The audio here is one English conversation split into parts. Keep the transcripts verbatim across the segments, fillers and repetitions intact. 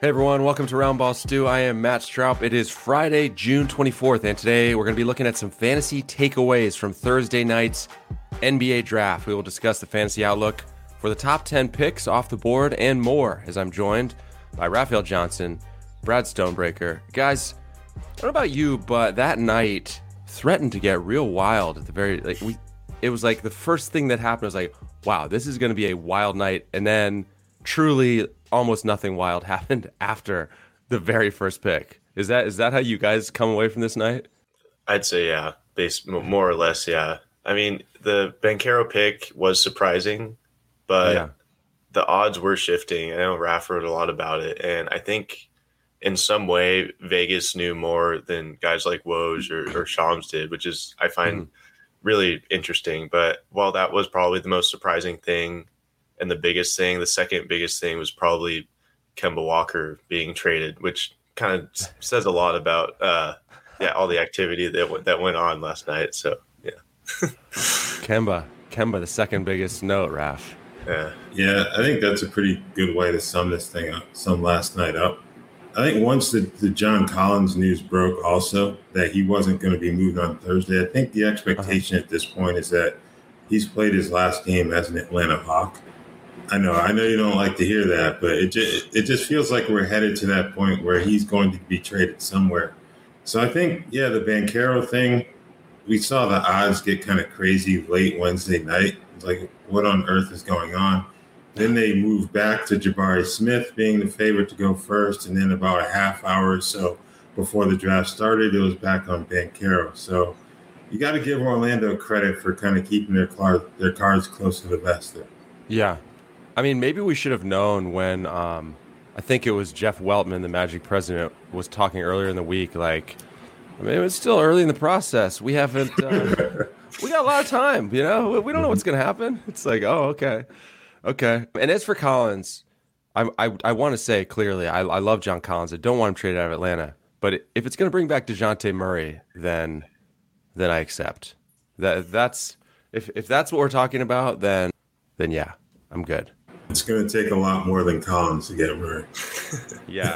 Hey everyone, welcome to Round Ball Stew. I am Matt Straub. It is Friday, June twenty-fourth, and today we're going to be looking at some fantasy takeaways from Thursday night's N B A draft. We will discuss the fantasy outlook for the top ten picks off the board and more, as I'm joined by Raphael Johnson, Brad Stonebreaker. Guys, I don't know about you, but that night threatened to get real wild at the very, like we, it was like the first thing that happened was like, wow, this is going to be a wild night. And then truly almost nothing wild happened after the very first pick. Is that is that how you guys come away from this night? I'd say, yeah, based, more or less, yeah. I mean, the Banchero pick was surprising, but yeah, the odds were shifting. I know Raph wrote a lot about it, and I think in some way Vegas knew more than guys like Woj or, or Shams did, which is I find mm. really interesting. But while that was probably the most surprising thing and the biggest thing, the second biggest thing was probably Kemba Walker being traded, which kind of says a lot about uh, yeah all the activity that w- that went on last night. So. Kemba, Kemba, the second biggest note, Raph. Yeah, yeah, I think that's a pretty good way to sum this thing up, sum last night up. I think once the, the John Collins news broke also that he wasn't going to be moved on Thursday, I think the expectation uh-huh. at this point is that he's played his last game as an Atlanta Hawk. I know, I know you don't like to hear that, but it just, it just feels like we're headed to that point where he's going to be traded somewhere. So I think, yeah, the Banchero thing, we saw the odds get kind of crazy late Wednesday night. Like, what on earth is going on? Then they moved back to Jabari Smith being the favorite to go first. And then about a half hour or so before the draft started, it was back on Banchero. So you got to give Orlando credit for kind of keeping their car, their cards close to the vest there. Yeah. I mean, maybe we should have known when um, I think it was Jeff Weltman, the Magic president, was talking earlier in the week, like, I mean, it's still early in the process. We haven't, uh, we got a lot of time, you know, we don't know what's going to happen. It's like, oh, okay. Okay. And as for Collins, I I, I want to say clearly, I, I love John Collins. I don't want him traded out of Atlanta, but if it's going to bring back DeJounte Murray, then, then I accept that. That's if, if that's what we're talking about, then, then yeah, I'm good. It's going to take a lot more than Collins to get Murray. yeah.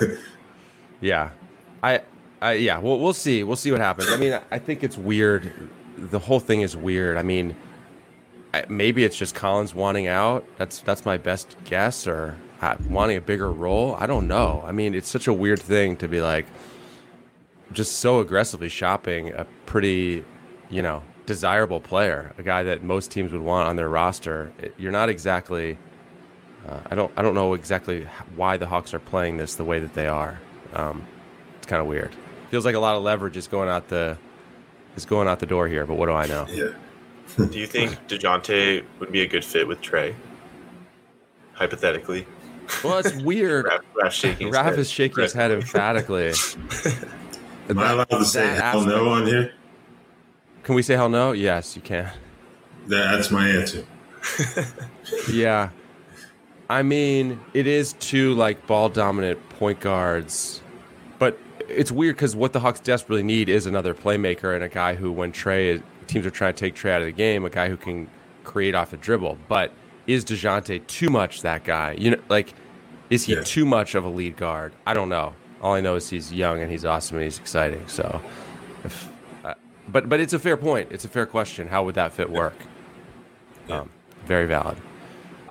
Yeah. I, Uh, yeah, we'll, we'll see. We'll see what happens. I mean, I think it's weird. The whole thing is weird. I mean, I, maybe it's just Collins wanting out. That's that's my best guess, or uh, wanting a bigger role. I don't know. I mean, it's such a weird thing to be like just so aggressively shopping a pretty, you know, desirable player, a guy that most teams would want on their roster. It, you're not exactly. Uh, I don't. I don't know exactly why the Hawks are playing this the way that they are. Um, it's kind of weird. Feels like a lot of leverage is going out the is going out the door here, but what do I know? Yeah. Do you think DeJounte would be a good fit with Trey? Hypothetically. Well, it's weird. Raph, Raph, shaking Raph is shaking his head emphatically. Am I allowed to say hell no on here? Can we say hell no? Yes, you can. That's my answer. Yeah. I mean, it is two like ball dominant point guards. It's weird because what the Hawks desperately need is another playmaker and a guy who, when Trey teams are trying to take Trey out of the game, a guy who can create off a dribble. But is DeJounte too much that guy? You know, like, is he yeah. too much of a lead guard? I don't know. All I know is he's young and he's awesome and he's exciting. So, if, uh, but but it's a fair point. It's a fair question. How would that fit work? Yeah. Um, very valid.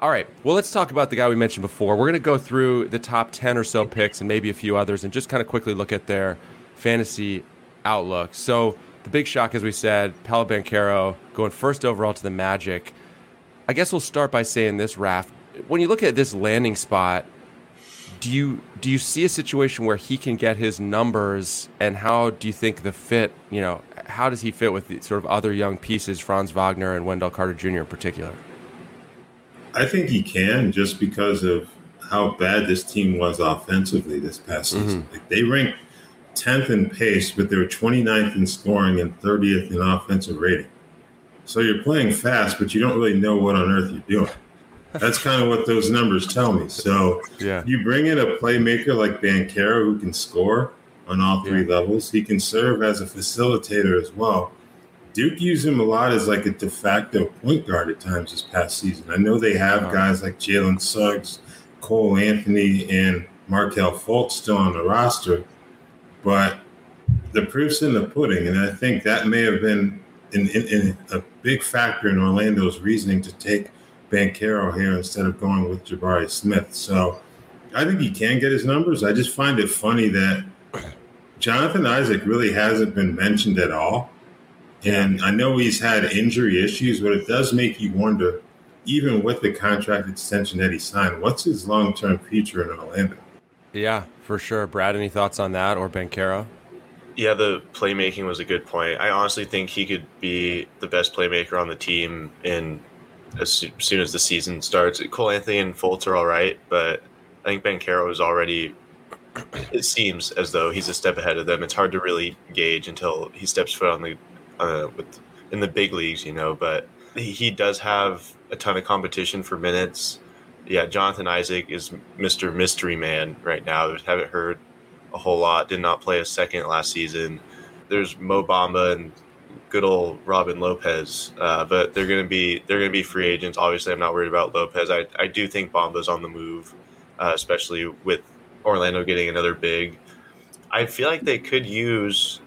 All right, well, let's talk about the guy we mentioned before. We're going to go through the top ten or so picks and maybe a few others and just kind of quickly look at their fantasy outlook. So the big shock, as we said, Paolo Banchero going first overall to the Magic. I guess we'll start by saying this, Raph. When you look at this landing spot, do you do you see a situation where he can get his numbers, and how do you think the fit, you know, how does he fit with the sort of other young pieces, Franz Wagner and Wendell Carter Junior in particular? I think he can, just because of how bad this team was offensively this past mm-hmm. season. Like, they ranked tenth in pace, but they were twenty-ninth in scoring and thirtieth in offensive rating. So you're playing fast, but you don't really know what on earth you're doing. That's kind of what those numbers tell me. So yeah. you bring in a playmaker like Banchero, who can score on all three yeah. levels. He can serve as a facilitator as well. Duke used him a lot as like a de facto point guard at times this past season. I know they have wow. guys like Jalen Suggs, Cole Anthony, and Markelle Fultz still on the roster, but the proof's in the pudding, and I think that may have been in, in, in a big factor in Orlando's reasoning to take Banchero here instead of going with Jabari Smith. So I think he can get his numbers. I just find it funny that Jonathan Isaac really hasn't been mentioned at all. And I know he's had injury issues, but it does make you wonder, even with the contract extension that he signed, what's his long-term future in Orlando? Yeah, for sure. Brad, any thoughts on that, or Banchero? Yeah, the playmaking was a good point. I honestly think he could be the best playmaker on the team in as soon as the season starts. Cole Anthony and Fultz are all right, but I think Banchero is already, it seems as though he's a step ahead of them. It's hard to really gauge until he steps foot on the uh, with, in the big leagues, you know, but he, he does have a ton of competition for minutes. Yeah, Jonathan Isaac is Mister Mystery Man right now. I haven't heard a whole lot. Did not play a second last season. There's Mo Bamba and good old Robin Lopez, uh, but they're gonna be they're gonna be free agents. Obviously, I'm not worried about Lopez. I I do think Bamba's on the move, uh, especially with Orlando getting another big. I feel like they could use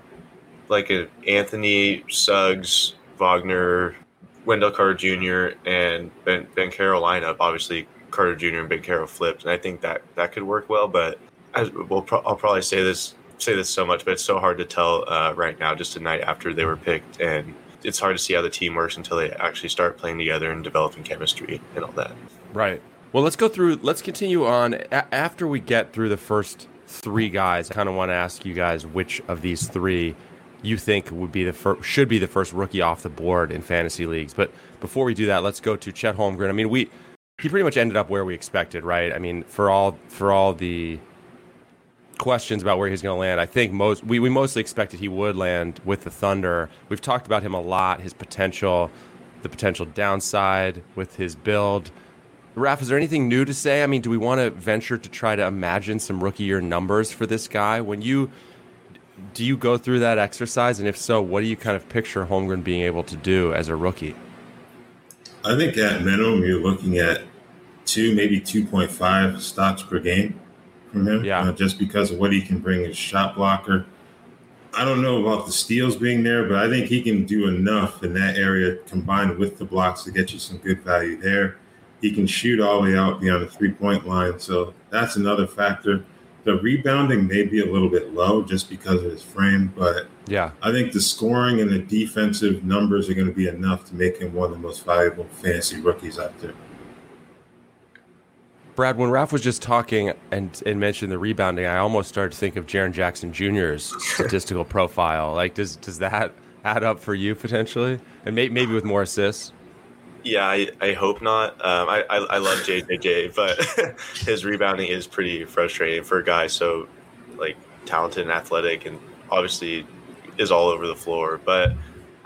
like an Anthony, Suggs, Wagner, Wendell Carter Junior, and Ben Banchero lineup. Obviously, Carter Junior and Banchero flipped, and I think that, that could work well. But as, we'll pro- I'll probably say this say this so much, but it's so hard to tell uh, right now, just a night after they were picked, and it's hard to see how the team works until they actually start playing together and developing chemistry and all that. Right. Well, let's go through. Let's continue on a- after we get through the first three guys. I kind of want to ask you guys which of these three you think would be the fir- should be the first rookie off the board in fantasy leagues. But before we do that, let's go to Chet Holmgren. I mean, we he pretty much ended up where we expected, right? I mean, for all for all the questions about where he's going to land, I think most we, we mostly expected he would land with the Thunder. We've talked about him a lot, his potential, the potential downside with his build. Raph, is there anything new to say? I mean, do we want to venture to try to imagine some rookie year numbers for this guy? When you Do you go through that exercise? And if so, what do you kind of picture Holmgren being able to do as a rookie? I think at minimum, you're looking at two, maybe two point five stocks per game from him, yeah. uh, just because of what he can bring as shot blocker. I don't know about the steals being there, but I think he can do enough in that area combined with the blocks to get you some good value there. He can shoot all the way out beyond the three-point line, so that's another factor. The rebounding may be a little bit low just because of his frame, but yeah, I think the scoring and the defensive numbers are going to be enough to make him one of the most valuable fantasy rookies out there. Brad, when Raph was just talking and, and mentioned the rebounding, I almost started to think of Jaren Jackson Junior's statistical profile. Like, does does that add up for you potentially? And may, maybe with more assists? Yeah, I, I hope not. Um, I, I I love J J J, but his rebounding is pretty frustrating for a guy so like talented and athletic, and obviously is all over the floor. But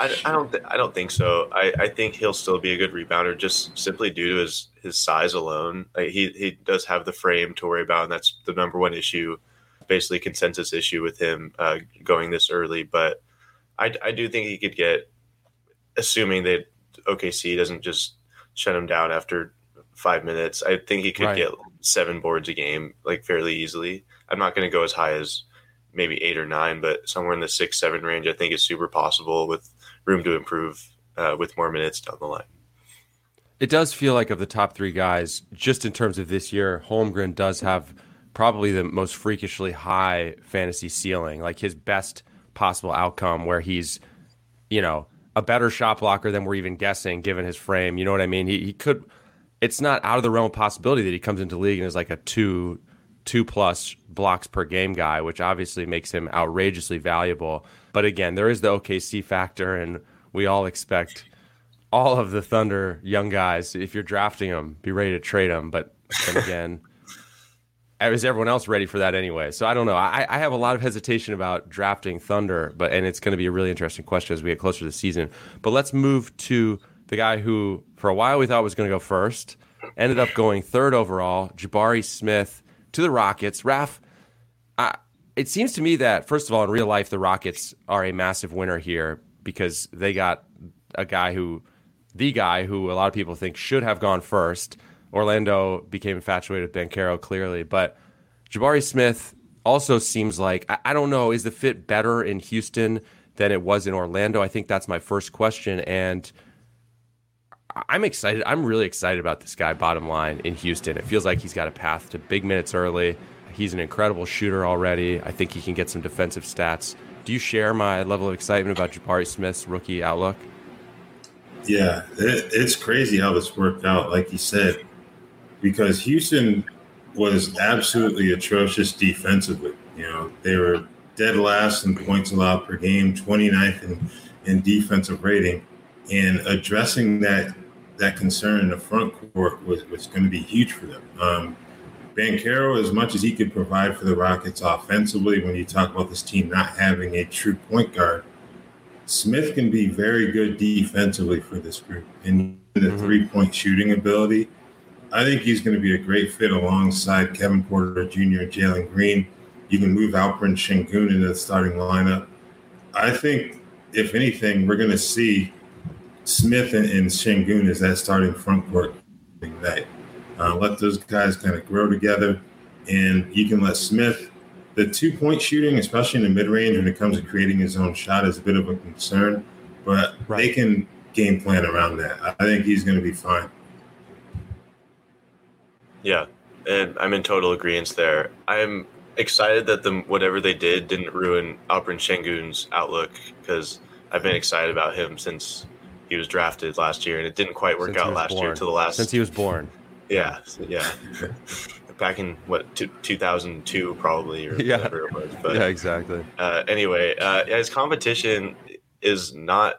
I, I don't th- I don't think so. I, I think he'll still be a good rebounder just simply due to his, his size alone. Like, he he does have the frame to worry about, and that's the number one issue, basically consensus issue with him uh, going this early. But I I do think he could get, assuming that O K C doesn't just shut him down after five minutes. I think he could right. get seven boards a game, like fairly easily. I'm not going to go as high as maybe eight or nine, but somewhere in the six, seven range, I think is super possible with room to improve uh, with more minutes down the line. It does feel like of the top three guys, just in terms of this year, Holmgren does have probably the most freakishly high fantasy ceiling, like his best possible outcome where he's, you know, a better shot blocker than we're even guessing, given his frame. You know what I mean? He he could. It's not out of the realm of possibility that he comes into the league and is like a two two-plus blocks per game guy, which obviously makes him outrageously valuable. But again, there is the O K C factor, and we all expect all of the Thunder young guys, if you're drafting them, be ready to trade them. But then again, is everyone else ready for that anyway? So I don't know. I, I have a lot of hesitation about drafting Thunder, but and it's going to be a really interesting question as we get closer to the season. But let's move to the guy who, for a while, we thought was going to go first, ended up going third overall, Jabari Smith to the Rockets. Raph, I, it seems to me that, first of all, in real life, the Rockets are a massive winner here because they got a guy who, the guy who a lot of people think should have gone first. Orlando became infatuated with Banchero, clearly. But Jabari Smith also seems like, I, I don't know, is the fit better in Houston than it was in Orlando? I think that's my first question. And I'm excited. I'm really excited about this guy, bottom line, in Houston. It feels like he's got a path to big minutes early. He's an incredible shooter already. I think he can get some defensive stats. Do you share my level of excitement about Jabari Smith's rookie outlook? Yeah, it, it's crazy how this worked out, like you said, because Houston was absolutely atrocious defensively. You know, they were dead last in points allowed per game, twenty-ninth in, in defensive rating, and addressing that that concern in the front court was, was going to be huge for them. Um, Banchero, as much as he could provide for the Rockets offensively, when you talk about this team not having a true point guard, Smith can be very good defensively for this group. And the mm-hmm. three-point shooting ability, I think he's going to be a great fit alongside Kevin Porter Junior and Jalen Green. You can move Alperen Şengün into the starting lineup. I think, if anything, we're going to see Smith and, and Şengün as that starting front court tonight. Uh, let those guys kind of grow together, and you can let Smith – the two-point shooting, especially in the mid-range when it comes to creating his own shot, is a bit of a concern, but right. they can game plan around that. I think he's going to be fine. Yeah, and I'm in total agreement there. I'm excited that the, whatever they did didn't ruin Alperen Şengün's outlook because I've been excited about him since he was drafted last year, and it didn't quite work since out last born. year to the last – Since he was born. Yeah, yeah. Back in what t- two thousand two probably or yeah. whatever it was. But, yeah, exactly. Uh, anyway, uh, his competition is not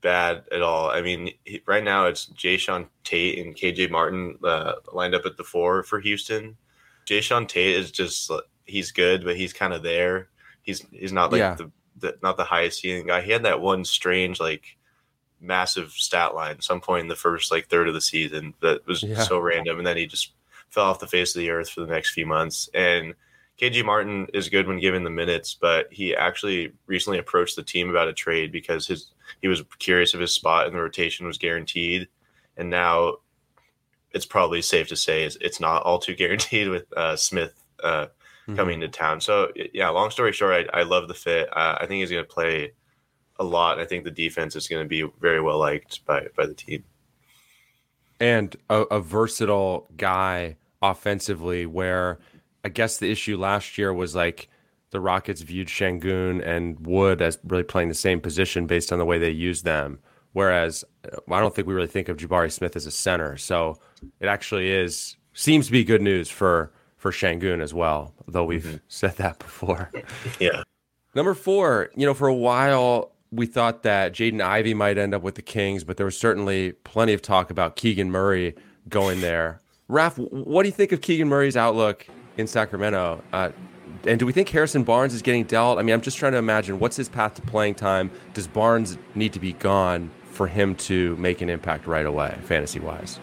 bad at all. I mean, he, right now it's Jay Sean Tate and K J Martin uh, lined up at the four for Houston. Jay Sean Tate is just he's good, but he's kind of there. He's he's not like yeah. the, the not the highest ceiling guy. He had that one strange like massive stat line at some point in the first like third of the season that was yeah. so random, and then he just fell off the face of the earth for the next few months. And K J Martin is good when given the minutes, but he actually recently approached the team about a trade because his he was curious if his spot in the rotation was guaranteed. And now it's probably safe to say it's, it's not all too guaranteed with uh, Smith uh, mm-hmm. coming to town. So, yeah, long story short, I, I love the fit. Uh, I think he's going to play a lot. I think the defense is going to be very well liked by, by the team. And a, a versatile guy offensively, where I guess the issue last year was like the Rockets viewed Şengün and Wood as really playing the same position based on the way they used them. Whereas I don't think we really think of Jabari Smith as a center. So it actually is seems to be good news for, for Şengün as well, though we've mm-hmm. said that before. Yeah. Number four, you know, for a while we thought that Jaden Ivey might end up with the Kings, but there was certainly plenty of talk about Keegan Murray going there. Raph, what do you think of Keegan Murray's outlook in Sacramento? Uh, and do we think Harrison Barnes is getting dealt? I mean, I'm just trying to imagine what's his path to playing time. Does Barnes need to be gone for him to make an impact right away, fantasy-wise?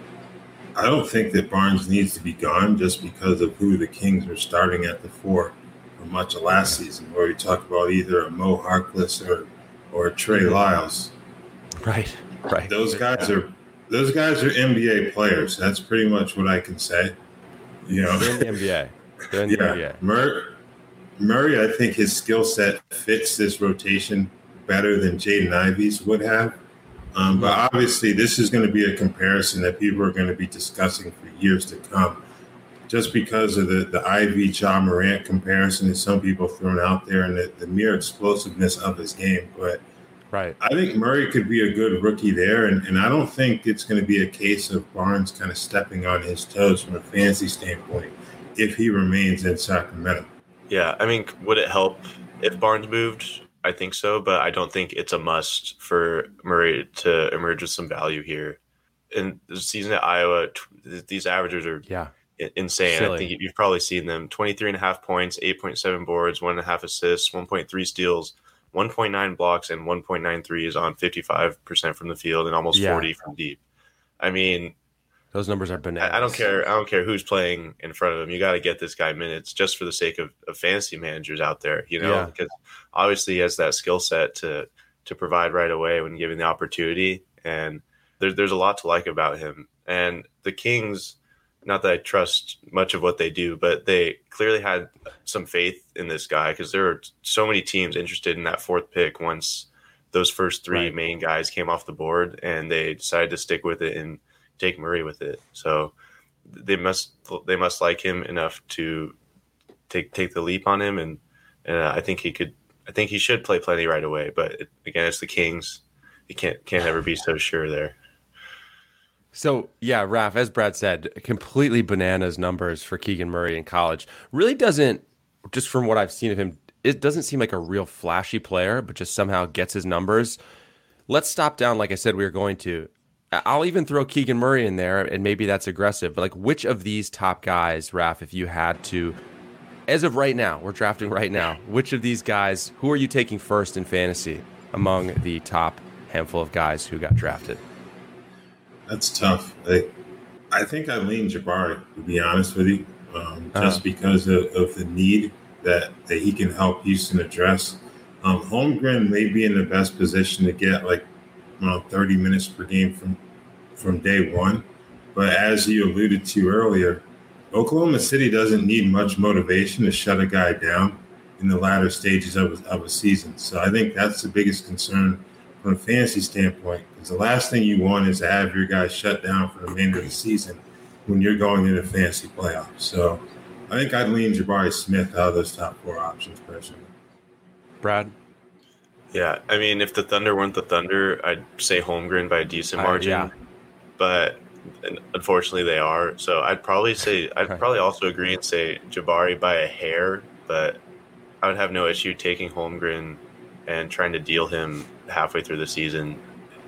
I don't think that Barnes needs to be gone just because of who the Kings are starting at the four for much of last season, where you talk about either a Mo Harkless or or Trey Lyles. Right, right. Those guys are those guys are N B A players. That's pretty much what I can say. You know, they're in the N B A. They're in the yeah. N B A. Mur- Murray, I think his skill set fits this rotation better than Jaden Ivey's would have. Um, but obviously, this is going to be a comparison that people are going to be discussing for years to come. Just because of the, the Ivy Ja Morant comparison that some people thrown out there and the, the mere explosiveness of his game. But right. I think Murray could be a good rookie there, and, and I don't think it's going to be a case of Barnes kind of stepping on his toes from a fantasy standpoint. if he remains in Sacramento. Yeah, I mean, would it help if Barnes moved? I think so, but I don't think it's a must for Murray to emerge with some value here. And the season at Iowa, t- these averages are yeah. insane. Silly. I think you've probably seen them. twenty-three point five points, eight point seven boards, one point five assists, one point three steals, one point nine blocks, and one point nine threes on fifty-five percent from the field and almost yeah. forty from deep. I mean, those numbers are bananas. I don't care. I don't care who's playing in front of him. You got to get this guy minutes just for the sake of, of fantasy managers out there, you know, yeah. because obviously he has that skill set to to provide right away when given the opportunity. And there, there's a lot to like about him. And the Kings, not that I trust much of what they do, but they clearly had some faith in this guy because there are so many teams interested in that fourth pick once those first three right. main guys came off the board, and they decided to stick with it and take Murray with it. So they must they must like him enough to take take the leap on him, and, and uh, I think he could I think he should play plenty right away. But it, again, it's the Kings. You can't can't ever be so sure there. So, yeah, Raph, as Brad said, completely bananas numbers for Keegan Murray in college. Really doesn't, just from what I've seen of him, it doesn't seem like a real flashy player, but just somehow gets his numbers. Let's stop down, like I said, we were going to. I'll even throw Keegan Murray in there, and maybe that's aggressive. But, like, which of these top guys, Raph, if you had to, as of right now, we're drafting right now, which of these guys, who are you taking first in fantasy among the top handful of guys who got drafted? That's tough. I, I think I lean Jabari, to be honest with you, um, just uh-huh. because of, of the need that, that he can help Houston address. Um, Holmgren may be in the best position to get like around thirty minutes per game from from day one. But as you alluded to earlier, Oklahoma City doesn't need much motivation to shut a guy down in the latter stages of, of a season. So I think that's the biggest concern from a fantasy standpoint, because the last thing you want is to have your guys shut down for the remainder of the season when you're going into fantasy playoffs. So I think I'd lean Jabari Smith out of those top four options personally. Brad? Yeah, I mean, if the Thunder weren't the Thunder, I'd say Holmgren by a decent margin. Uh, yeah. But unfortunately they are. So I'd probably say – I'd right. probably also agree and say Jabari by a hair, but I would have no issue taking Holmgren and trying to deal him halfway through the season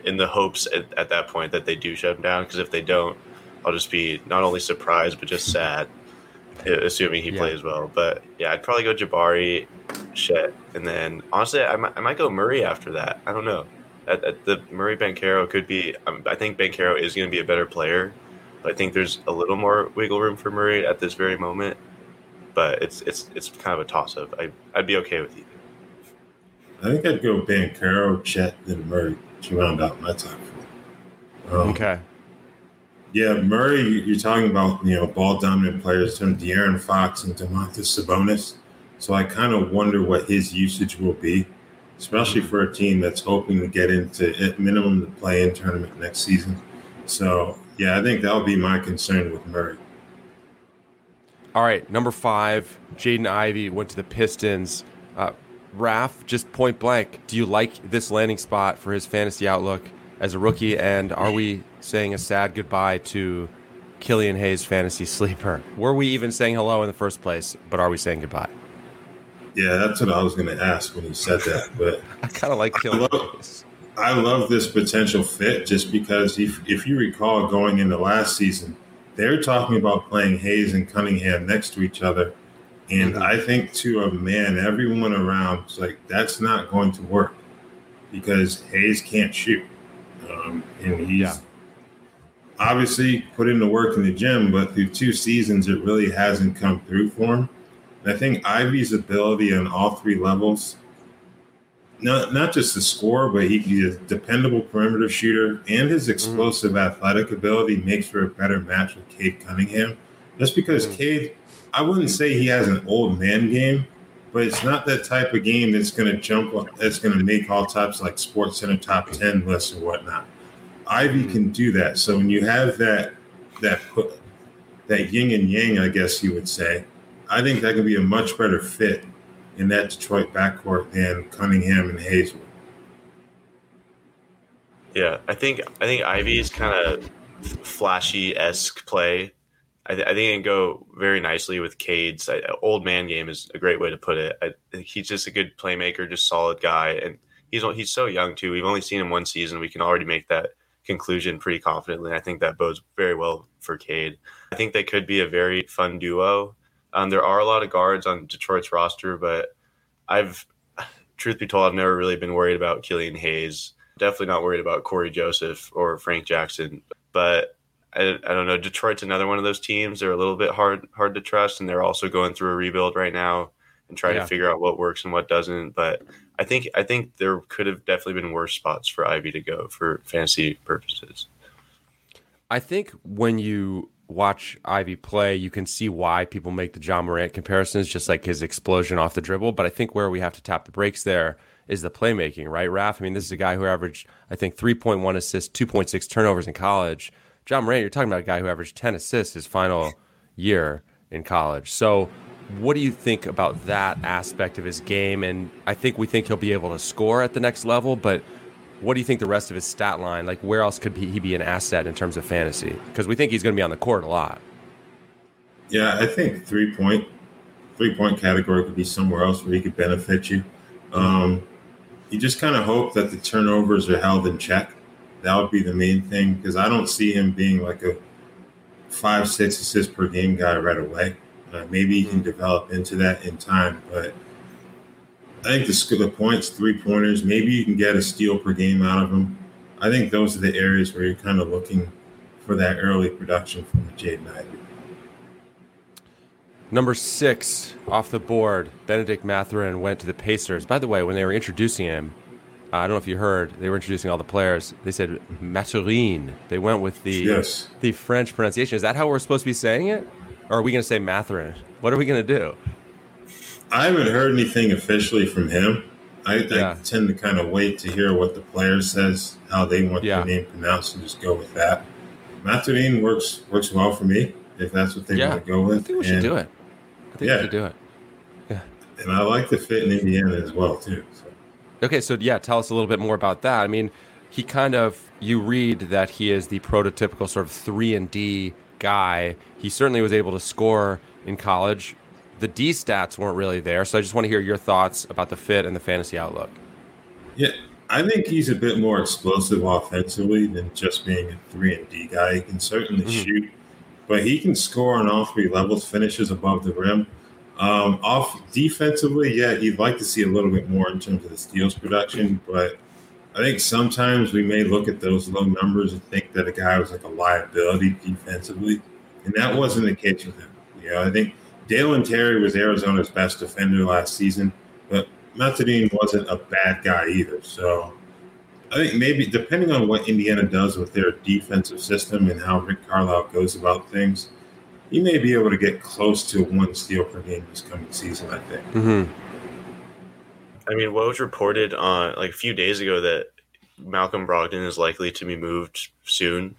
in the hopes at, at that point that they do shut him down, because if they don't, I'll just be not only surprised but just sad, assuming he yeah. plays well. But, yeah, I'd probably go Jabari, Chet, and then, honestly, I might, I might go Murray after that. I don't know. At, at the Murray Banchero could be – I think Banchero is going to be a better player, but I think there's a little more wiggle room for Murray at this very moment. But it's it's it's kind of a toss-up. I, I'd be okay with either. I think I'd go Banchero, Chet, then Murray to round out my top four. Um, okay. Yeah, Murray, you're talking about, you know, ball-dominant players, from De'Aaron Fox and DeMontis Sabonis. So I kind of wonder what his usage will be, especially for a team that's hoping to get into, at minimum, the play-in tournament next season. So, yeah, I think that'll be my concern with Murray. All right, number five, Jaden Ivey went to the Pistons. Uh Raph, just point blank, do you like this landing spot for his fantasy outlook as a rookie? And are we saying a sad goodbye to Killian Hayes' fantasy sleeper? Were we even saying hello in the first place, but are we saying goodbye? Yeah, that's what I was going to ask when you said that. But I kind of like Killian I love, Hayes. I love this potential fit just because if, if you recall going into last season, they were talking about playing Hayes and Cunningham next to each other. And I think to a man, everyone around is like, that's not going to work because Hayes can't shoot. Um, and he's yeah. obviously put in the work in the gym, but through two seasons, it really hasn't come through for him. And I think Ivy's ability on all three levels, not, not just the score, but he, he's a dependable perimeter shooter, and his explosive mm-hmm. athletic ability makes for a better match with Cade Cunningham. Just because mm-hmm. Cade... I wouldn't say he has an old man game, but it's not that type of game that's going to jump up, that's going to make all types like Sports Center top ten lists or whatnot. Ivy can do that. So when you have that that that yin and yang, I guess you would say, I think that could be a much better fit in that Detroit backcourt than Cunningham and Hayes. Yeah, I think I think Ivy is kind of flashy-esque play I, th- I think it can go very nicely with Cade's I, old man game is a great way to put it. I, he's just a good playmaker, just solid guy. And he's he's so young too. We've only seen him one season. We can already make that conclusion pretty confidently. I think that bodes very well for Cade. I think they could be a very fun duo. Um, there are a lot of guards on Detroit's roster, but I've, truth be told, I've never really been worried about Killian Hayes. Definitely not worried about Corey Joseph or Frank Jackson, but I, I don't know. Detroit's another one of those teams. They're a little bit hard hard to trust, and they're also going through a rebuild right now and trying yeah. to figure out what works and what doesn't. But I think I think there could have definitely been worse spots for Ivy to go for fantasy purposes. I think when you watch Ivy play, you can see why people make the John Morant comparisons, just like his explosion off the dribble. But I think where we have to tap the brakes there is the playmaking, right, Raph? I mean, this is a guy who averaged, I think, three point one assists, two point six turnovers in college. John Morant, you're talking about a guy who averaged ten assists his final year in college. So what do you think about that aspect of his game? And I think we think he'll be able to score at the next level, but what do you think the rest of his stat line, like where else could he be an asset in terms of fantasy? Because we think he's going to be on the court a lot. Yeah, I think three-point three-point category could be somewhere else where he could benefit you. Um, you just kind of hope that the turnovers are held in check. That would be the main thing, because I don't see him being like a five, six assists per game guy right away. Uh, maybe he can develop into that in time, but I think the, the points, three-pointers, maybe you can get a steal per game out of him. I think those are the areas where you're kind of looking for that early production from the Jaden Ivey. Number six off the board, Benedict Mathurin went to the Pacers. By the way, when they were introducing him, uh, I don't know if you heard, they were introducing all the players. They said Mathurin. They went with the yes. the French pronunciation. Is that how we're supposed to be saying it? Or are we going to say Mathurin? What are we going to do? I haven't heard anything officially from him. I, yeah. I tend to kind of wait to hear what the player says, how they want yeah. their name pronounced, and just go with that. Mathurin works works well for me if that's what they yeah. want to go with. I think we and, should do it. I think yeah. we should do it. Yeah. And I like the fit in Indiana as well, too. So. Okay, so, yeah, tell us a little bit more about that. I mean, he kind of, you read that he is the prototypical sort of three and D guy. He certainly was able to score in college. The D stats weren't really there, so I just want to hear your thoughts about the fit and the fantasy outlook. Yeah, I think he's a bit more explosive offensively than just being a three and D guy. He can certainly mm-hmm. shoot. But he can score on all three levels, finishes above the rim. Um, off defensively, yeah, you'd like to see a little bit more in terms of the steals production. But I think sometimes we may look at those low numbers and think that a guy was like a liability defensively. And that wasn't the case with him. You know, I think Dalen Terry was Arizona's best defender last season. But Mathurin wasn't a bad guy either. So I think maybe depending on what Indiana does with their defensive system and how Rick Carlisle goes about things, he may be able to get close to one steal per game this coming season, I think. Mm-hmm. I mean, what was reported on like a few days ago that Malcolm Brogdon is likely to be moved soon.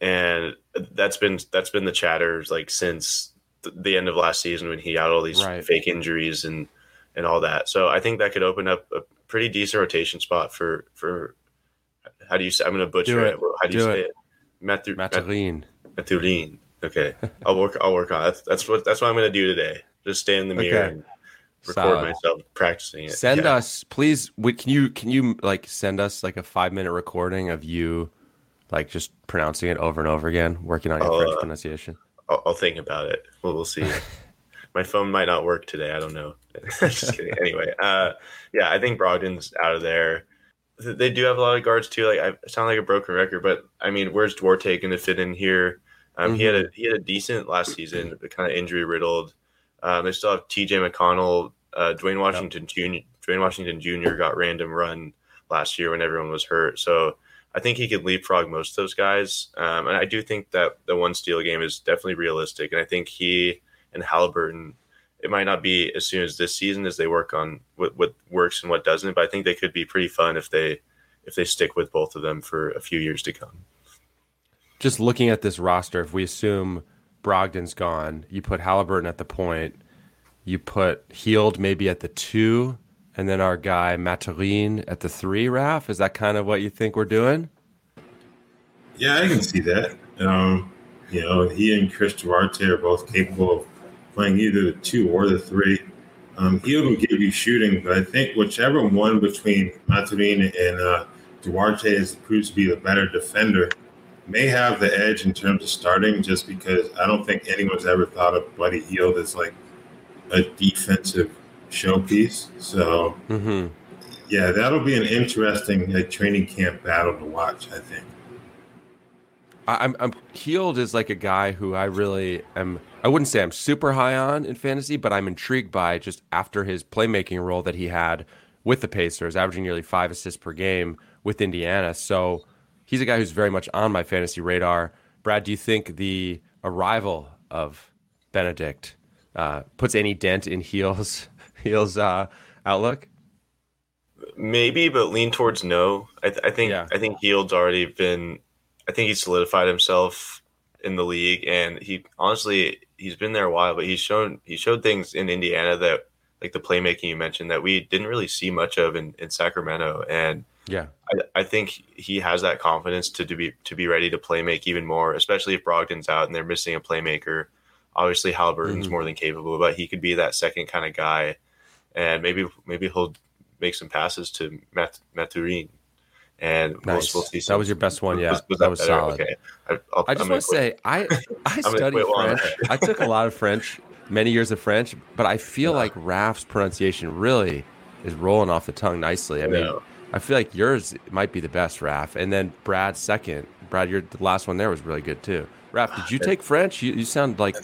And that's been that's been the chatter like since the end of last season when he had all these right. fake injuries and, and all that. So I think that could open up a pretty decent rotation spot for, for how do you say, I'm going to butcher it. it. How do, do you say it? it? Mathurin. Mathurin. Mathurin. Okay. I'll work, I'll work on it. That's, that's what, that's what I'm going to do today. Just stay in the mirror okay. and record Solid. myself practicing it. Send yeah. us, please. We, can you, can you like send us like a five minute recording of you like just pronouncing it over and over again, working on your I'll, French uh, pronunciation? I'll, I'll think about it. We'll, we'll see. My phone might not work today. I don't know. Just kidding. Anyway, uh, yeah, I think Brogdon's out of there. They do have a lot of guards too. Like I sound like a broken record, but I mean, where's Duarte going to fit in here? Um, mm-hmm. He had a he had a decent last season, but kind of injury riddled. Um, they still have T J McConnell, uh, Dwayne Washington yep. Junior Dwayne Washington Junior got random run last year when everyone was hurt. So I think he could leapfrog most of those guys. Um, and I do think that the one steal game is definitely realistic. And I think he and Haliburton. It might not be as soon as this season as they work on what, what works and what doesn't, but I think they could be pretty fun if they if they stick with both of them for a few years to come. Just looking at this roster, if we assume Brogdon's gone, you put Haliburton at the point, you put Hield maybe at the two, and then our guy Mathurin at the three, Raph? Is that kind of what you think we're doing? Yeah, I can see that. Um, You know, he and Chris Duarte are both capable of playing either the two or the three. Um, Hield will give you shooting, but I think whichever one between Mathurin and uh, Duarte is proves to be the better defender may have the edge in terms of starting, just because I don't think anyone's ever thought of Buddy Hield as like a defensive showpiece. So, mm-hmm. yeah, that'll be an interesting like, training camp battle to watch, I think. I'm, I'm Hield is like a guy who I really am. I wouldn't say I'm super high on in fantasy, but I'm intrigued by just after his playmaking role that he had with the Pacers, averaging nearly five assists per game with Indiana. So he's a guy who's very much on my fantasy radar. Brad, do you think the arrival of Benedict uh, puts any dent in Hield's Hield's uh, outlook? Maybe, but lean towards no. I, th- I think yeah. I think Hield's already been. I think he solidified himself in the league, and he honestly he's been there a while, but he's shown he showed things in Indiana that like the playmaking you mentioned that we didn't really see much of in, in Sacramento, and yeah, I, I think he has that confidence to, to be to be ready to playmake even more, especially if Brogdon's out and they're missing a playmaker. Obviously, Haliburton's mm-hmm. more than capable, but he could be that second kind of guy, and maybe maybe he'll make some passes to Math- Mathurin. And nice. We'll see that was your best one, yeah. Was, was that, that was better? Solid. Okay. I, I'll, I just want to say, I I studied French. I took a lot of French, many years of French, but I feel yeah. like Raf's pronunciation really is rolling off the tongue nicely. I yeah. mean, I feel like yours might be the best, Raf. And then Brad's second. Brad, your the last one there was really good too. Raf, did you take French? You, you sound like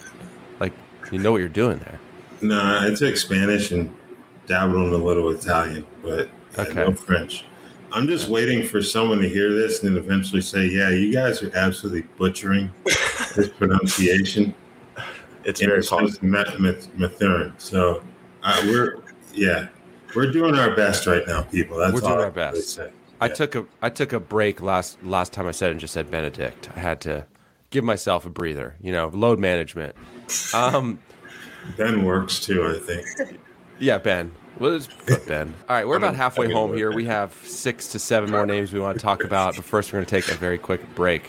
like you know what you're doing there. No, I took Spanish and dabbled in a little Italian, but okay. no French. I'm just waiting for someone to hear this and then eventually say, yeah, you guys are absolutely butchering this pronunciation. It's and very close to Mathurin. So uh, we're, yeah, we're doing our best right now, people. That's we're doing all our best. Really I yeah. took a I took a break last last time I said it and just said Benedict. I had to give myself a breather, you know, load management. Um, Ben works too, I think. Yeah, Ben. Well, it's Ben. All right, we're about halfway home here. We have six to seven more names we want to talk about, but first we're going to take a very quick break.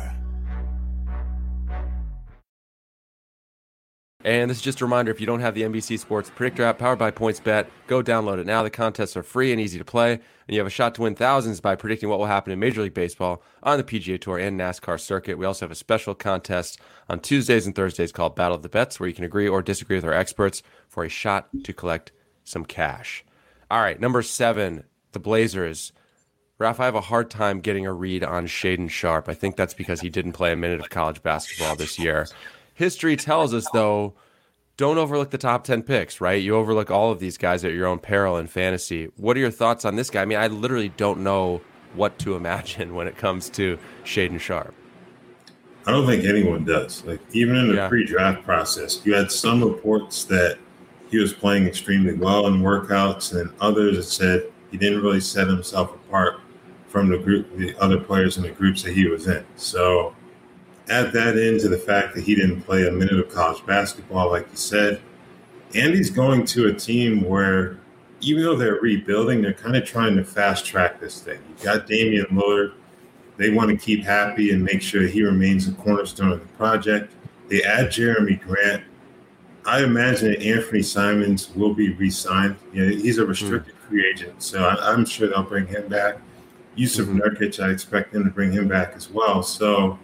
And this is just a reminder, if you don't have the N B C Sports Predictor app powered by PointsBet, go download it now. The contests are free and easy to play, and you have a shot to win thousands by predicting what will happen in Major League Baseball, on the P G A Tour, and NASCAR circuit. We also have a special contest on Tuesdays and Thursdays called Battle of the Bets, where you can agree or disagree with our experts for a shot to collect some cash. All right, number seven, the Blazers. Raf, I have a hard time getting a read on Shaedon Sharpe. I think that's because he didn't play a minute of college basketball this year. History tells us, though, don't overlook the top ten picks, right? You overlook all of these guys at your own peril in fantasy. What are your thoughts on this guy? I mean, I literally don't know what to imagine when it comes to Shaedon Sharpe. I don't think anyone does. Like, even in the yeah. pre-draft process, you had some reports that he was playing extremely well in workouts, and others that said he didn't really set himself apart from the group, the other players in the groups that he was in. So add that into the fact that he didn't play a minute of college basketball, like you said. And he's going to a team where, even though they're rebuilding, they're kind of trying to fast track this thing. You've got Damian Lillard. they want to keep Happy and make sure he remains a cornerstone of the project. They add Jeremy Grant. I imagine that Anthony Simons will be re-signed. You know, he's a restricted mm-hmm. free agent, so I, I'm sure they'll bring him back. Yusuf mm-hmm. Nurkic, I expect them to bring him back as well. So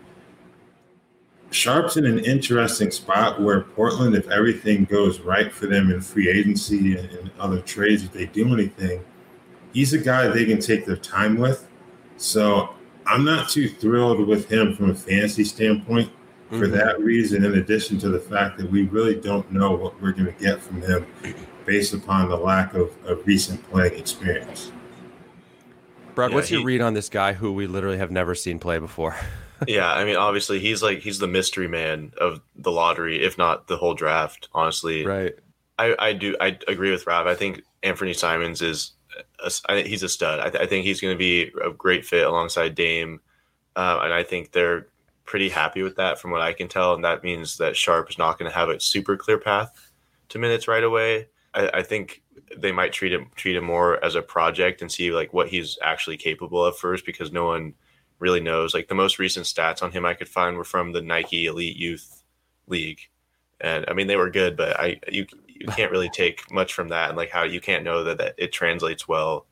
Sharpe's in an interesting spot where Portland, if everything goes right for them in free agency and, and other trades, if they do anything, he's a guy they can take their time with. So I'm not too thrilled with him from a fantasy standpoint for mm-hmm. that reason, in addition to the fact that we really don't know what we're going to get from him based upon the lack of, of recent playing experience. Brock, yeah, what's he, your read on this guy who we literally have never seen play before? Yeah, I mean, obviously, he's like he's the mystery man of the lottery, if not the whole draft, honestly. Right. I, I do. I agree with Rob. I think Anthony Simons is a, he's a stud. I, th- I think he's going to be a great fit alongside Dame. Um, and I think they're pretty happy with that from what I can tell. And that means that Sharpe is not going to have a super clear path to minutes right away. I, I think they might treat him, treat him more as a project and see like what he's actually capable of first, because no one really knows. Like the most recent stats on him I could find were from the Nike Elite Youth League. And I mean, they were good, but I, you, you can't really take much from that. And like how you can't know that, that it translates well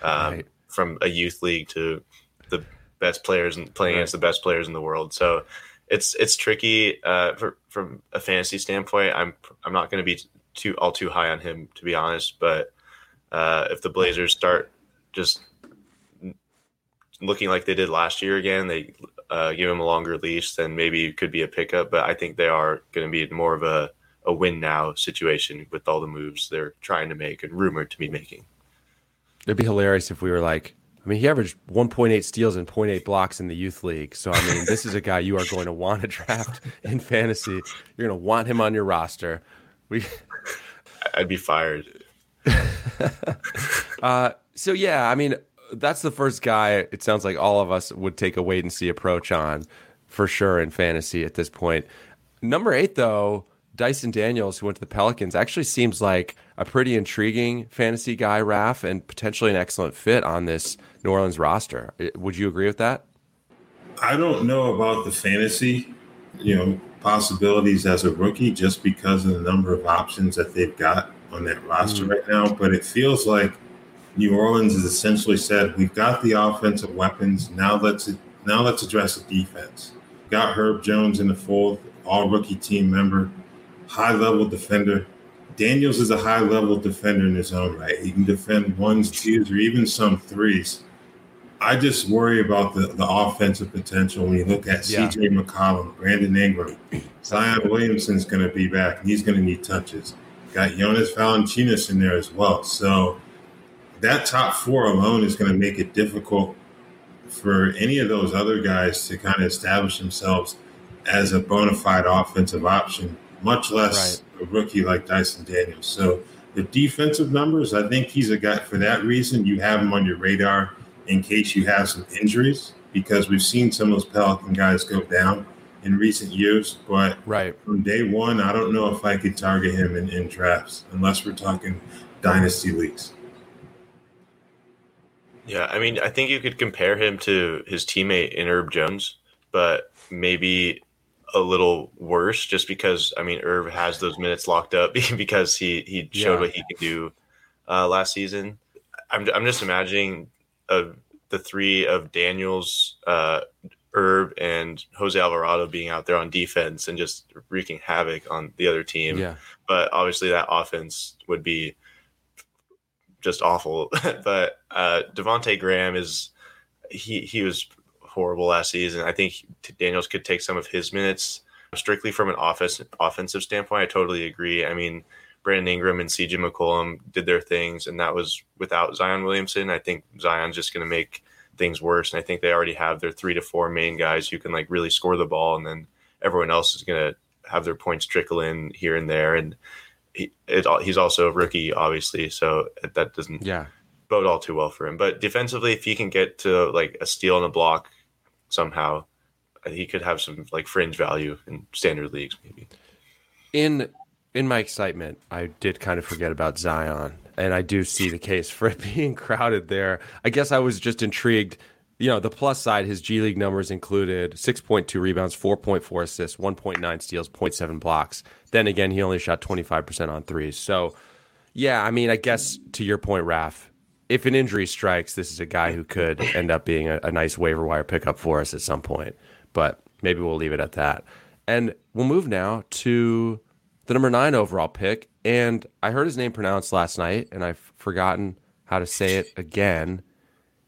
um, right. from a youth league to the best players and playing right. against the best players in the world. So it's, it's tricky uh, for, from a fantasy standpoint. I'm, I'm not going to be too, all too high on him, to be honest. But uh, if the Blazers start just looking like they did last year again, they uh, give him a longer leash, then maybe it could be a pickup. But I think they are going to be more of a, a win now situation with all the moves they're trying to make and rumored to be making. It'd be hilarious if we were like, I mean, he averaged one point eight steals and zero point eight blocks in the youth league. So, I mean, this is a guy you are going to want to draft in fantasy. You're going to want him on your roster. We, I'd be fired. uh, so, yeah, I mean, that's the first guy it sounds like all of us would take a wait and see approach on for sure in fantasy at this point. Number eight, though, Dyson Daniels, who went to the Pelicans, actually seems like a pretty intriguing fantasy guy, Raph, and potentially an excellent fit on this New Orleans roster. Would you agree with that? I don't know about the fantasy, you know, possibilities as a rookie just because of the number of options that they've got on that roster mm. right now, but it feels like New Orleans has essentially said, we've got the offensive weapons. Now let's now let's address the defense. Got Herb Jones in the fourth, all-rookie team member, high-level defender. Daniels is a high-level defender in his own right. He can defend ones, twos, or even some threes. I just worry about the, the offensive potential when you look at yeah. C J McCollum, Brandon Ingram. Zion Williamson's going to be back, and he's going to need touches. Got Jonas Valanciunas in there as well. So that top four alone is going to make it difficult for any of those other guys to kind of establish themselves as a bona fide offensive option, much less right. a rookie like Dyson Daniels. So the defensive numbers, I think he's a guy for that reason. You have him on your radar in case you have some injuries, because we've seen some of those Pelican guys go down in recent years. But right. from day one, I don't know if I could target him in, in drafts unless we're talking dynasty leagues. Yeah, I mean, I think you could compare him to his teammate in Herb Jones, but maybe a little worse just because, I mean, Herb has those minutes locked up because he, he showed yeah. what he could do uh, last season. I'm I'm just imagining uh, the three of Daniels, uh, Herb, and Jose Alvarado being out there on defense and just wreaking havoc on the other team. Yeah. But obviously that offense would be just awful. But uh, Devontae Graham is he he was horrible last season. I think Daniels could take some of his minutes strictly from an office offensive standpoint. I totally agree. I mean, Brandon Ingram and C J McCollum did their things, and that was without Zion Williamson. I think Zion's just going to make things worse, and I think they already have their three to four main guys who can like really score the ball, and then everyone else is going to have their points trickle in here and there. And He, it, he's also a rookie, obviously, so that doesn't yeah. bode all too well for him. But defensively, if he can get to like a steal and a block somehow, he could have some like fringe value in standard leagues, maybe. In in my excitement, I did kind of forget about Zion, and I do see the case for it being crowded there. I guess I was just intrigued you know, the plus side, his G League numbers included six point two rebounds, four point four assists, one point nine steals, zero point seven blocks. Then again, he only shot twenty-five percent on threes. So, yeah, I mean, I guess to your point, Raph, if an injury strikes, this is a guy who could end up being a, a nice waiver wire pickup for us at some point. But maybe we'll leave it at that. And we'll move now to the number nine overall pick. And I heard his name pronounced last night, and I've forgotten how to say it again.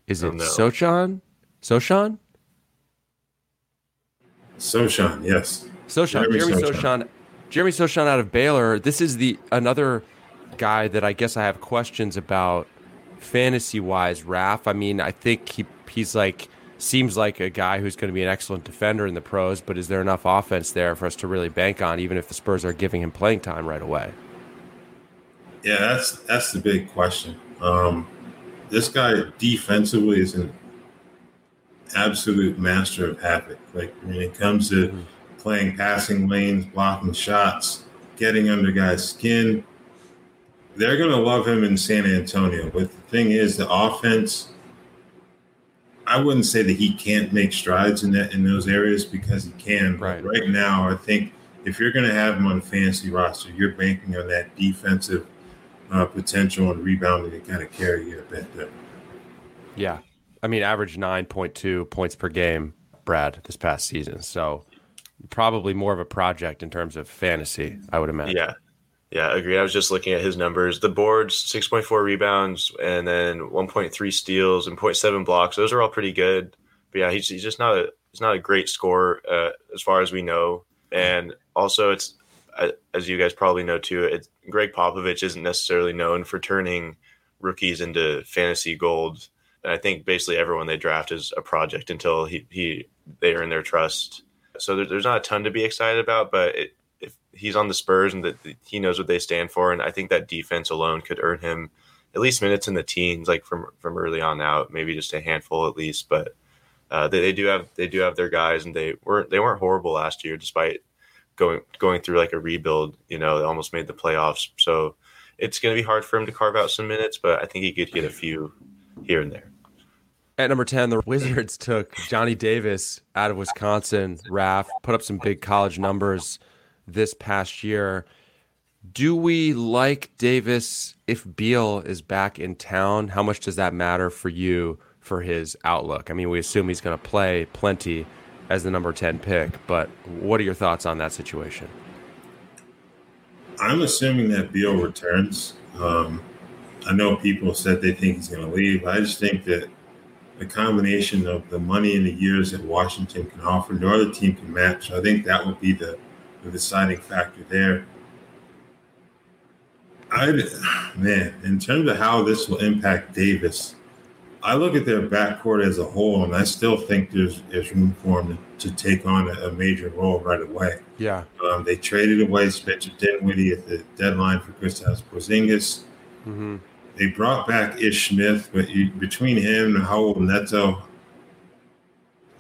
Is it Sochan? Sochan? Sochan, yes. Sochan, Jeremy, Jeremy Sochan. Sochan. Jeremy Sochan out of Baylor. This is the another guy that I guess I have questions about fantasy-wise, Raph. I mean, I think he he's like seems like a guy who's going to be an excellent defender in the pros, but is there enough offense there for us to really bank on, even if the Spurs are giving him playing time right away? Yeah, that's that's the big question. Um, this guy defensively is an absolute master of havoc. Like, when it comes to playing passing lanes, blocking shots, getting under guys' skin, they're going to love him in San Antonio. But the thing is, the offense, I wouldn't say that he can't make strides in that in those areas, because he can. Right, right now, I think if you're going to have him on a fantasy roster, you're banking on that defensive uh, potential and rebounding to kind of carry you a bit there. Yeah. I mean, average nine point two points per game, Brad, this past season. So probably more of a project in terms of fantasy, I would imagine. Yeah. Yeah, agreed. I was just looking at his numbers. The boards, six point four rebounds, and then one point three steals and zero point seven blocks. Those are all pretty good. But yeah, he's, he's just not a he's not a great scorer uh, as far as we know. And also, it's as you guys probably know too, it's, Greg Popovich isn't necessarily known for turning rookies into fantasy gold. And I think basically everyone they draft is a project until he, he they earn their trust. So there, there's not a ton to be excited about, but it, if he's on the Spurs and that he knows what they stand for. And I think that defense alone could earn him at least minutes in the teens, like from, from early on out, maybe just a handful at least. But uh, they, they do have, they do have their guys, and they weren't, they weren't horrible last year, despite going, going through like a rebuild, you know, they almost made the playoffs. So it's going to be hard for him to carve out some minutes, but I think he could get a few here and there. At number ten, the Wizards took Johnny Davis out of Wisconsin. Raph put up some big college numbers this past year. Do we like Davis if Beal is back in town? How much does that matter for you for his outlook? I mean, we assume he's going to play plenty as the number ten pick, but what are your thoughts on that situation? I'm assuming that Beal returns. Um, I know people said they think he's going to leave. I just think that the combination of the money and the years that Washington can offer, no other team can match. I think that would be the the deciding factor there. I, man, in terms of how this will impact Davis, I look at their backcourt as a whole, and I still think there's, there's room for him to, to take on a, a major role right away. Yeah. Um, they traded away Spencer Dinwiddie at the deadline for Kristaps Porzingis. Mm-hmm. They brought back Ish Smith, but you, between him and Howell Neto,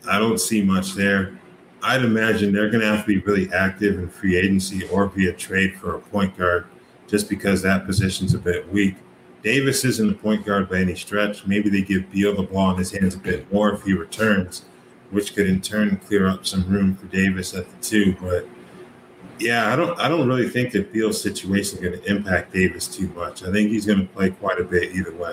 I don't see much there. I'd imagine they're going to have to be really active in free agency or via trade for a point guard, just because that position's a bit weak. Davis isn't a point guard by any stretch. Maybe they give Beal the ball in his hands a bit more if he returns, which could in turn clear up some room for Davis at the two. But yeah, I don't I don't really think that Beal's situation is going to impact Davis too much. I think he's going to play quite a bit either way.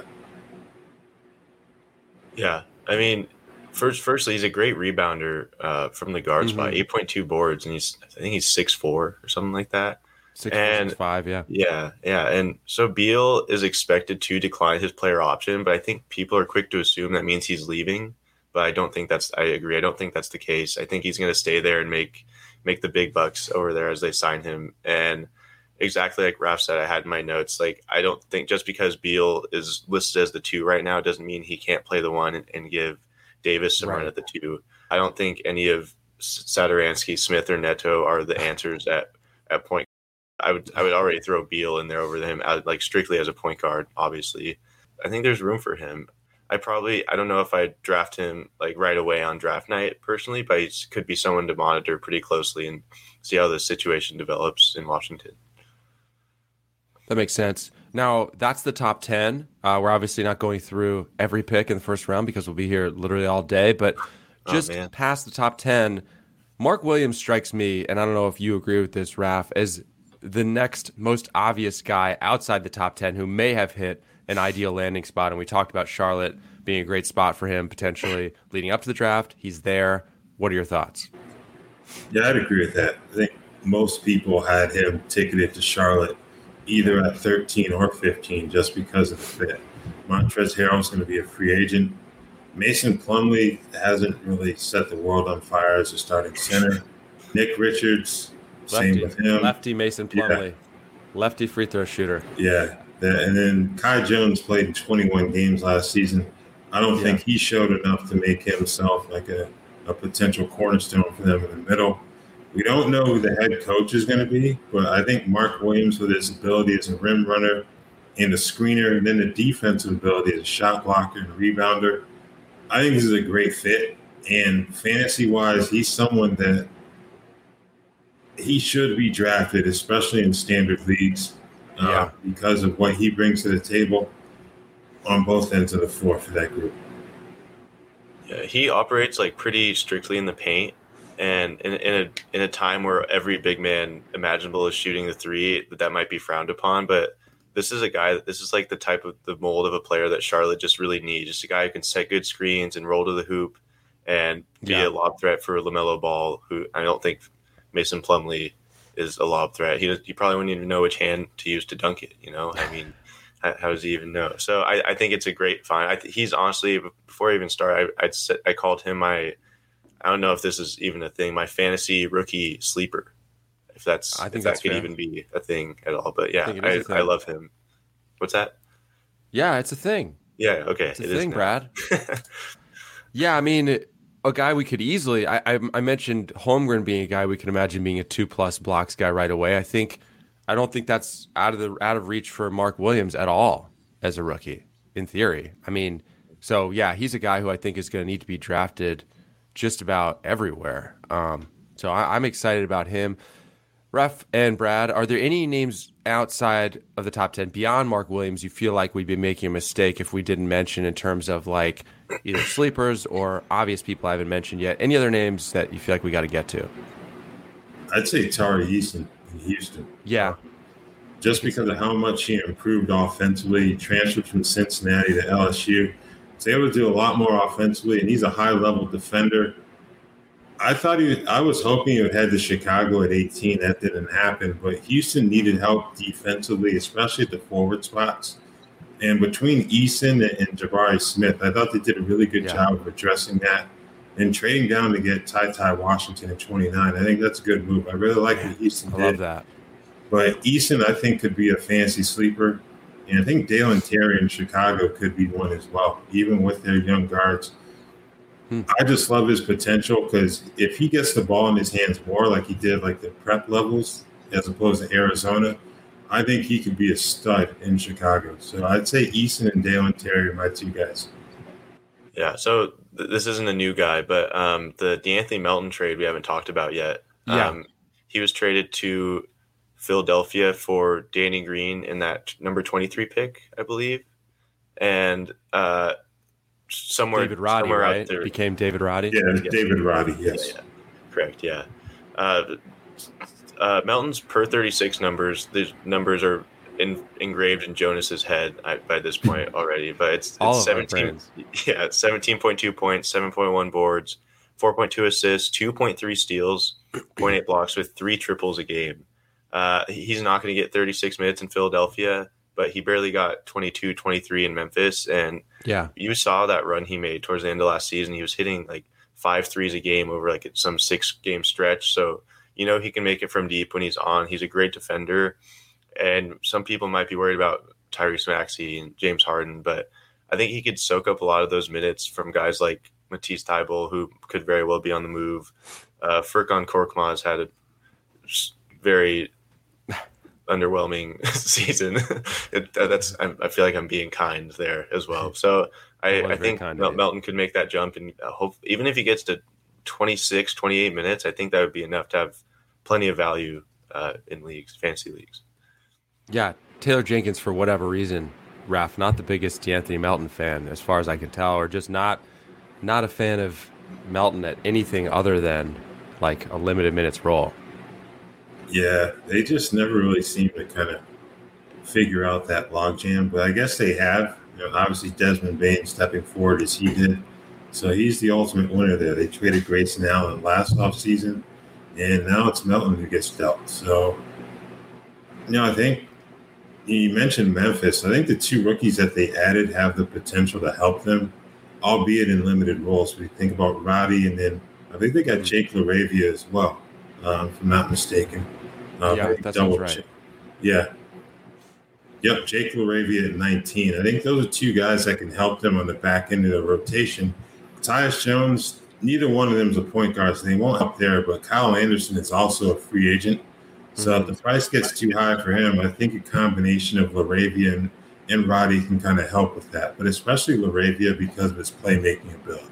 Yeah, I mean, First, firstly, he's a great rebounder uh, from the guard spot, mm-hmm. eight point two boards, and he's I think he's six four or something like that. six five, yeah. Yeah, yeah. And so Beal is expected to decline his player option, but I think people are quick to assume that means he's leaving. But I don't think that's – I agree. I don't think that's the case. I think he's going to stay there and make make the big bucks over there as they sign him. And exactly like Raph said, I had in my notes, like I don't think just because Beal is listed as the two right now doesn't mean he can't play the one and, and give – Davis and right. run at the two. I don't think any of Satoransky, Smith, or Neto are the answers at, at point. I would I would already throw Beal in there over him, like strictly as a point guard. Obviously, I think there's room for him. I probably I don't know if I draft him like right away on draft night personally, but he could be someone to monitor pretty closely and see how the situation develops in Washington. That makes sense. Now, that's the top ten. Uh, we're obviously not going through every pick in the first round because we'll be here literally all day. But just oh, past the top ten, Mark Williams strikes me, and I don't know if you agree with this, Raph, as the next most obvious guy outside the top ten who may have hit an ideal landing spot. And we talked about Charlotte being a great spot for him potentially leading up to the draft. He's there. What are your thoughts? Yeah, I'd agree with that. I think most people had him ticketed to Charlotte either at thirteen or fifteen just because of the fit. Montrezl Harrell's going to be a free agent. Mason Plumlee hasn't really set the world on fire as a starting center. Nick Richards, lefty, same with him. Lefty Mason Plumlee. Yeah. Lefty free throw shooter. Yeah. And then Kai Jones played twenty-one games last season. I don't yeah. think he showed enough to make himself like a, a potential cornerstone for them in the middle. We don't know who the head coach is going to be, but I think Mark Williams, with his ability as a rim runner and a screener, and then the defensive ability as a shot blocker and rebounder, I think this is a great fit. And fantasy-wise, he's someone that he should be drafted, especially in standard leagues, uh, yeah. because of what he brings to the table on both ends of the floor for that group. Yeah, he operates like pretty strictly in the paint. And in, in a in a time where every big man imaginable is shooting the three, that might be frowned upon. But this is a guy that this is like the type of the mold of a player that Charlotte just really needs. Just a guy who can set good screens and roll to the hoop and be yeah. a lob threat for LaMelo Ball. Who I don't think Mason Plumlee is a lob threat. He he probably wouldn't even know which hand to use to dunk it. You know, I mean, how, how does he even know? So I, I think it's a great find. I th- he's honestly before I even start, I I'd set, I called him my. I don't know if this is even a thing. My fantasy rookie sleeper, if that's I think if that that's could fair. even be a thing at all. But yeah, I, I, I love him. What's that? Yeah, it's a thing. Yeah, okay, it's a it thing, is Brad. yeah, I mean, a guy we could easily. I, I I mentioned Holmgren being a guy we can imagine being a two plus blocks guy right away. I think I don't think that's out of the out of reach for Mark Williams at all as a rookie in theory. I mean, so yeah, he's a guy who I think is going to need to be drafted just about everywhere. Um, so I, I'm excited about him. Ref and Brad, are there any names outside of the top ten beyond Mark Williams you feel like we'd be making a mistake if we didn't mention in terms of like either sleepers or obvious people I haven't mentioned yet? Any other names that you feel like we got to get to? I'd say Tari Eason in Houston. Yeah. Just because of how much he improved offensively, he transferred from Cincinnati to L S U. He's able to do a lot more offensively, and he's a high-level defender. I thought he – I was hoping he would head to Chicago at eighteen. That didn't happen. But Houston needed help defensively, especially at the forward spots. And between Eason and Jabari Smith, I thought they did a really good yeah. job of addressing that. And trading down to get Ty Ty Washington at twenty-nine, I think that's a good move. I really like what Eason did. I love that. But Eason, I think, could be a fancy sleeper. And I think Dalen Terry in Chicago could be one as well, even with their young guards. Hmm. I just love his potential because if he gets the ball in his hands more like he did like the prep levels as opposed to Arizona, I think he could be a stud in Chicago. So I'd say Eason and Dalen Terry are my two guys. Yeah, so th- this isn't a new guy, but um, the D'Anthony Melton trade we haven't talked about yet. Yeah. Um, he was traded to Philadelphia for Danny Green in that number twenty-three pick, I believe. And uh, somewhere David Roddy, somewhere right? out there became David Roddy. Yeah, David Roddy, yes. Yeah, yeah. Correct, yeah. Uh, uh, Melton's per thirty-six numbers. These numbers are in, engraved in Jonas's head I, by this point already, but it's, it's seventeen. Yeah, seventeen point two points, seven point one boards, four point two assists, two point three steals, zero point eight blocks with three triples a game. Uh, he's not going to get thirty-six minutes in Philadelphia, but he barely got twenty-two, twenty-three in Memphis. And yeah, you saw that run he made towards the end of last season. He was hitting like five threes a game over like some six-game stretch. So, you know, he can make it from deep when he's on. He's a great defender. And some people might be worried about Tyrese Maxey and James Harden, but I think he could soak up a lot of those minutes from guys like Matisse Thybulle, who could very well be on the move. Uh, Furkan Korkmaz had a very underwhelming season. it, that's I'm, I feel like I'm being kind there as well. So I, I think Mel- Melton could make that jump, and hope even if he gets to twenty-six, twenty-eight minutes, I think that would be enough to have plenty of value uh, in leagues, fantasy leagues. Yeah, Taylor Jenkins, for whatever reason, Raph, not the biggest D'Anthony Melton fan, as far as I can tell, or just not not a fan of Melton at anything other than, like, a limited minutes role. Yeah, they just never really seem to kind of figure out that logjam, but I guess they have. You know, obviously Desmond Bane stepping forward as he did, so he's the ultimate winner there. They traded Grayson Allen last offseason, and now it's Melton who gets dealt. So, you know, I think you mentioned Memphis. I think the two rookies that they added have the potential to help them, albeit in limited roles. We think about Roddy, and then I think they got Jake Laravia as well, um, if I'm not mistaken. Um, yeah, that sounds right. Check. Yeah. Yep, Jake Laravia at nineteen. I think those are two guys that can help them on the back end of the rotation. Tyus Jones, neither one of them is a point guard, so they won't help there, but Kyle Anderson is also a free agent. So if the price gets too high for him, I think a combination of Laravia and, and Roddy can kind of help with that, but especially Laravia because of his playmaking ability.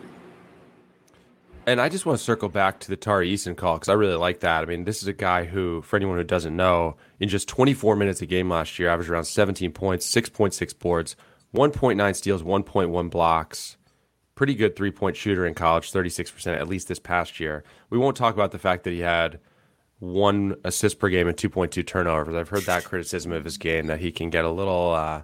And I just want to circle back to the Tari Eason call because I really like that. I mean, this is a guy who, for anyone who doesn't know, in just twenty-four minutes a game last year, averaged around seventeen points, six point six boards, one point nine steals, one point one blocks. Pretty good three-point shooter in college, thirty-six percent at least this past year. We won't talk about the fact that he had one assist per game and two point two turnovers. I've heard that criticism of his game, that he can get a little uh,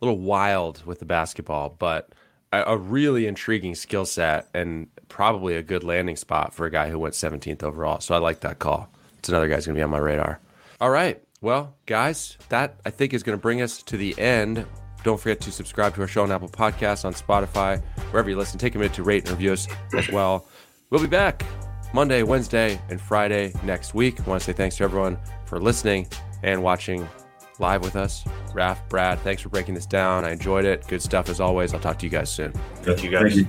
little wild with the basketball, but a, a really intriguing skill set and probably a good landing spot for a guy who went seventeenth overall. So I like that call. It's another guy who's going to be on my radar. All right. Well, guys, that I think is going to bring us to the end. Don't forget to subscribe to our show on Apple Podcasts, on Spotify, wherever you listen. Take a minute to rate and review us as well. We'll be back Monday, Wednesday, and Friday next week. I want to say thanks to everyone for listening and watching live with us. Raph, Brad, thanks for breaking this down. I enjoyed it. Good stuff as always. I'll talk to you guys soon. Thank you, guys. Thank you.